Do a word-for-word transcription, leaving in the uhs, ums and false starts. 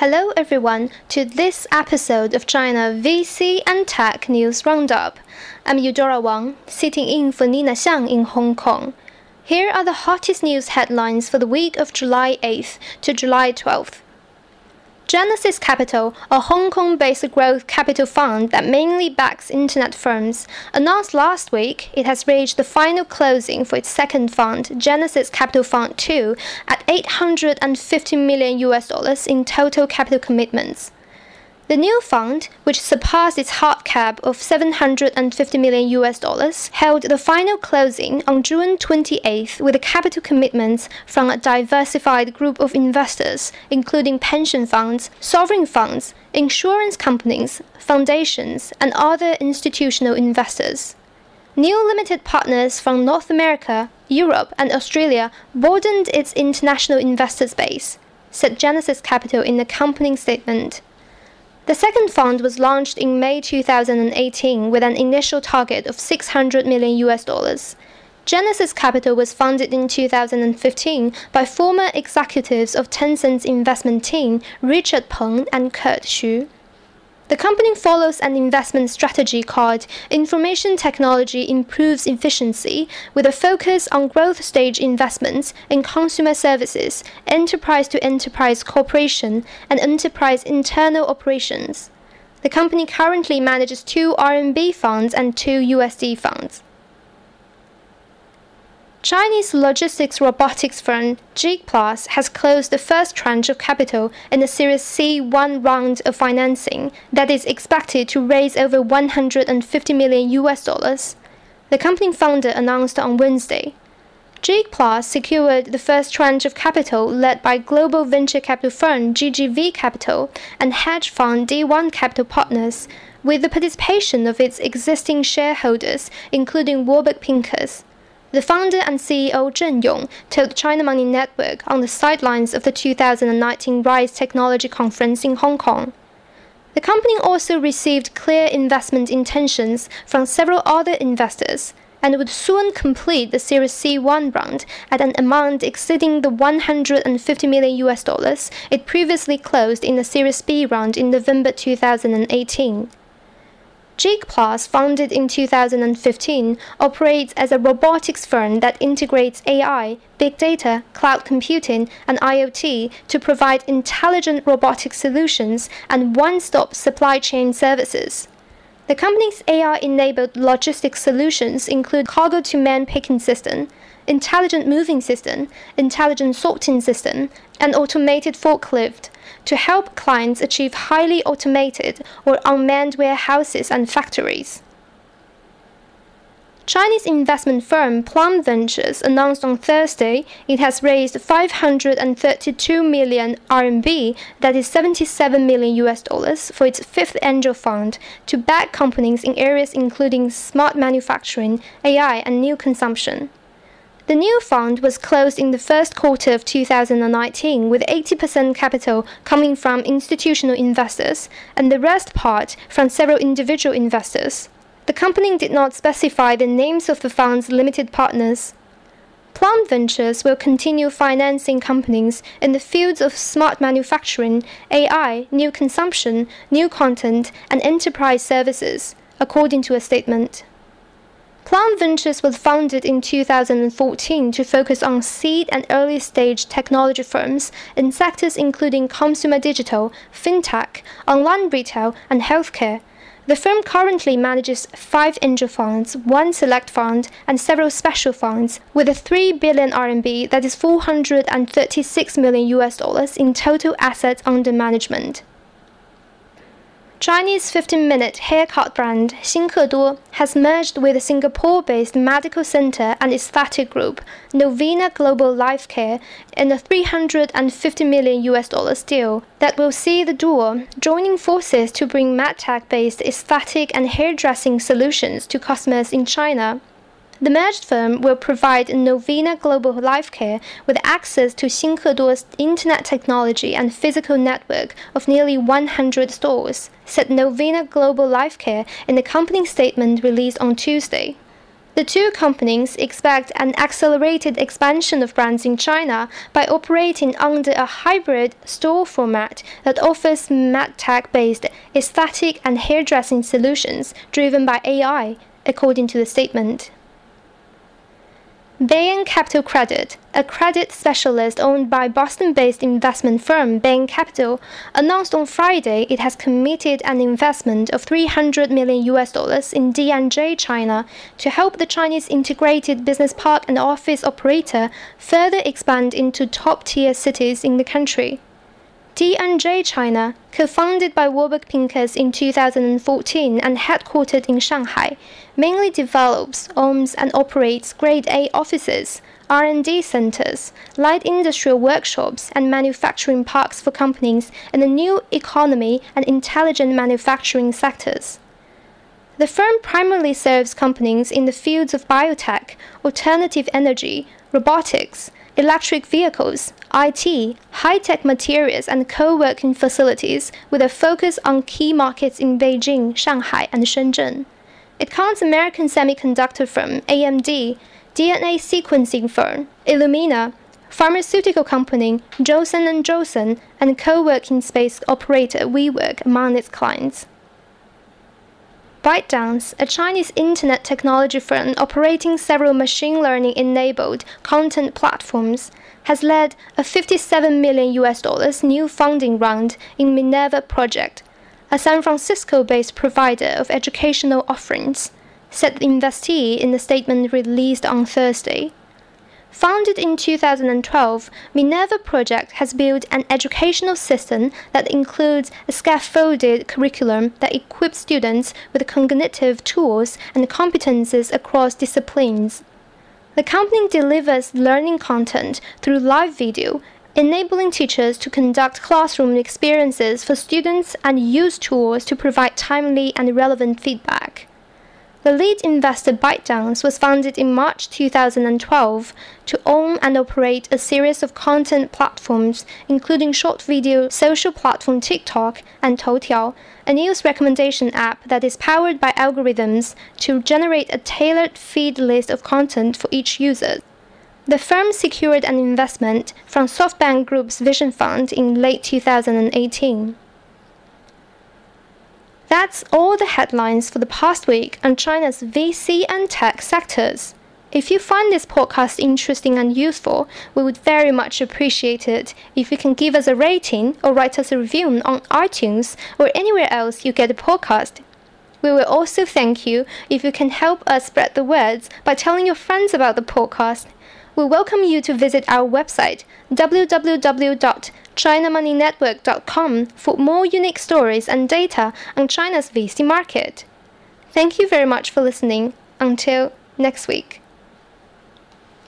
Hello everyone to this episode of China V C and Tech News Roundup. I'm Eudora Wang, sitting in for Nina Xiang in Hong Kong. Here are the hottest news headlines for the week of July eighth to July twelfth. Genesis Capital, a Hong Kong-based growth capital fund that mainly backs internet firms, announced last week it has reached the final closing for its second fund, Genesis Capital Fund two, at eight hundred fifty million US dollars in total capital commitments. The new fund, which surpassed its hard cap of seven hundred fifty million US dollars, held the final closing on June twenty-eighth with capital commitments from a diversified group of investors, including pension funds, sovereign funds, insurance companies, foundations, and other institutional investors. New limited partners from North America, Europe, and Australia broadened its international investor base, said Genesis Capital in the accompanying statement. The second fund was launched in May two thousand eighteen with an initial target of six hundred million US dollars. Genesis Capital was funded in two thousand fifteen by former executives of Tencent's investment team, Richard Peng and Kurt Shu. The company follows an investment strategy called Information Technology Improves Efficiency, with a focus on growth-stage investments in consumer services, enterprise-to-enterprise cooperation, and enterprise internal operations. The company currently manages two R M B funds and two U S D funds. Chinese logistics robotics firm Geek plus has closed the first tranche of capital in the Series C one round of financing that is expected to raise over one hundred fifty million US dollars. The company founder announced on Wednesday. Geek plus secured the first tranche of capital led by global venture capital firm G G V Capital and hedge fund D one Capital Partners, with the participation of its existing shareholders, including Warburg Pincus. The founder and C E O Zheng Yong told ChinaMoneyNetwork on the sidelines of the two thousand nineteen RISE Technology Conference in Hong Kong. The company also received clear investment intentions from several other investors and would soon complete the Series C one round at an amount exceeding the one hundred fifty million US dollars it previously closed in the Series B round in November two thousand eighteen. Geek plus, founded in two thousand fifteen, operates as a robotics firm that integrates A I, big data, cloud computing, and IoT to provide intelligent robotic solutions and one-stop supply chain services. The company's A I-enabled logistics solutions include cargo-to-man picking system, intelligent moving system, intelligent sorting system, and automated forklift to help clients achieve highly automated or unmanned warehouses and factories. Chinese investment firm Plum Ventures announced on Thursday it has raised five hundred thirty-two million RMB, that is seventy-seven million US dollars, for its fifth angel fund to back companies in areas including smart manufacturing, A I, and new consumption. The new fund was closed in the first quarter of two thousand nineteen with eighty percent capital coming from institutional investors and the rest part from several individual investors. The company did not specify the names of the fund's limited partners. Plum Ventures will continue financing companies in the fields of smart manufacturing, A I, new consumption, new content, and enterprise services, according to a statement. Plum Ventures was founded in two thousand fourteen to focus on seed and early-stage technology firms in sectors including consumer digital, fintech, online retail, and healthcare. The firm currently manages five angel funds, one select fund, and several special funds, with a three billion RMB, that is four hundred thirty-six million US dollars, in total assets under management. Chinese fifteen-minute haircut brand Xinkeduo has merged with the Singapore-based medical center and aesthetic group Novena Global Life Care in a three hundred fifty million US dollars deal that will see the duo joining forces to bring medtech-based aesthetic and hairdressing solutions to customers in China. The merged firm will provide Novena Global Life Care with access to Xinkeduo's internet technology and physical network of nearly one hundred stores, said Novena Global Life Care in the company statement released on Tuesday. The two companies expect an accelerated expansion of brands in China by operating under a hybrid store format that offers medtech-based aesthetic and hairdressing solutions driven by A I, according to the statement. Bain Capital Credit, a credit specialist owned by Boston-based investment firm Bain Capital, announced on Friday it has committed an investment of three hundred million U S dollars in D and J China to help the Chinese integrated business park and office operator further expand into top-tier cities in the country. D and J China, co-founded by Warburg Pincus in two thousand fourteen and headquartered in Shanghai, mainly develops, owns and operates Grade A offices, R and D centers, light industrial workshops and manufacturing parks for companies in the new economy and intelligent manufacturing sectors. The firm primarily serves companies in the fields of biotech, alternative energy, robotics, electric vehicles, I T, high-tech materials and co-working facilities with a focus on key markets in Beijing, Shanghai and Shenzhen. It counts American semiconductor firm A M D, D N A sequencing firm Illumina, pharmaceutical company Johnson and Johnson and co-working space operator WeWork among its clients. ByteDance, a Chinese internet technology firm operating several machine learning-enabled content platforms, has led a fifty-seven million U S dollars new funding round in Minerva Project, a San Francisco-based provider of educational offerings, said the investee in the statement released on Thursday. Founded in two thousand twelve, Minerva Project has built an educational system that includes a scaffolded curriculum that equips students with cognitive tools and competences across disciplines. The company delivers learning content through live video, enabling teachers to conduct classroom experiences for students and use tools to provide timely and relevant feedback. The lead investor ByteDance was founded in March two thousand twelve to own and operate a series of content platforms, including short video social platform TikTok and Toutiao, a news recommendation app that is powered by algorithms to generate a tailored feed list of content for each user. The firm secured an investment from SoftBank Group's Vision Fund in late two thousand eighteen. That's all the headlines for the past week on China's V C and tech sectors. If you find this podcast interesting and useful, we would very much appreciate it if you can give us a rating or write us a review on iTunes or anywhere else you get a podcast. We will also thank you if you can help us spread the words by telling your friends about the podcast. We welcome you to visit our website, w w w dot china money network dot com, for more unique stories and data on China's V C market. Thank you very much for listening. Until next week.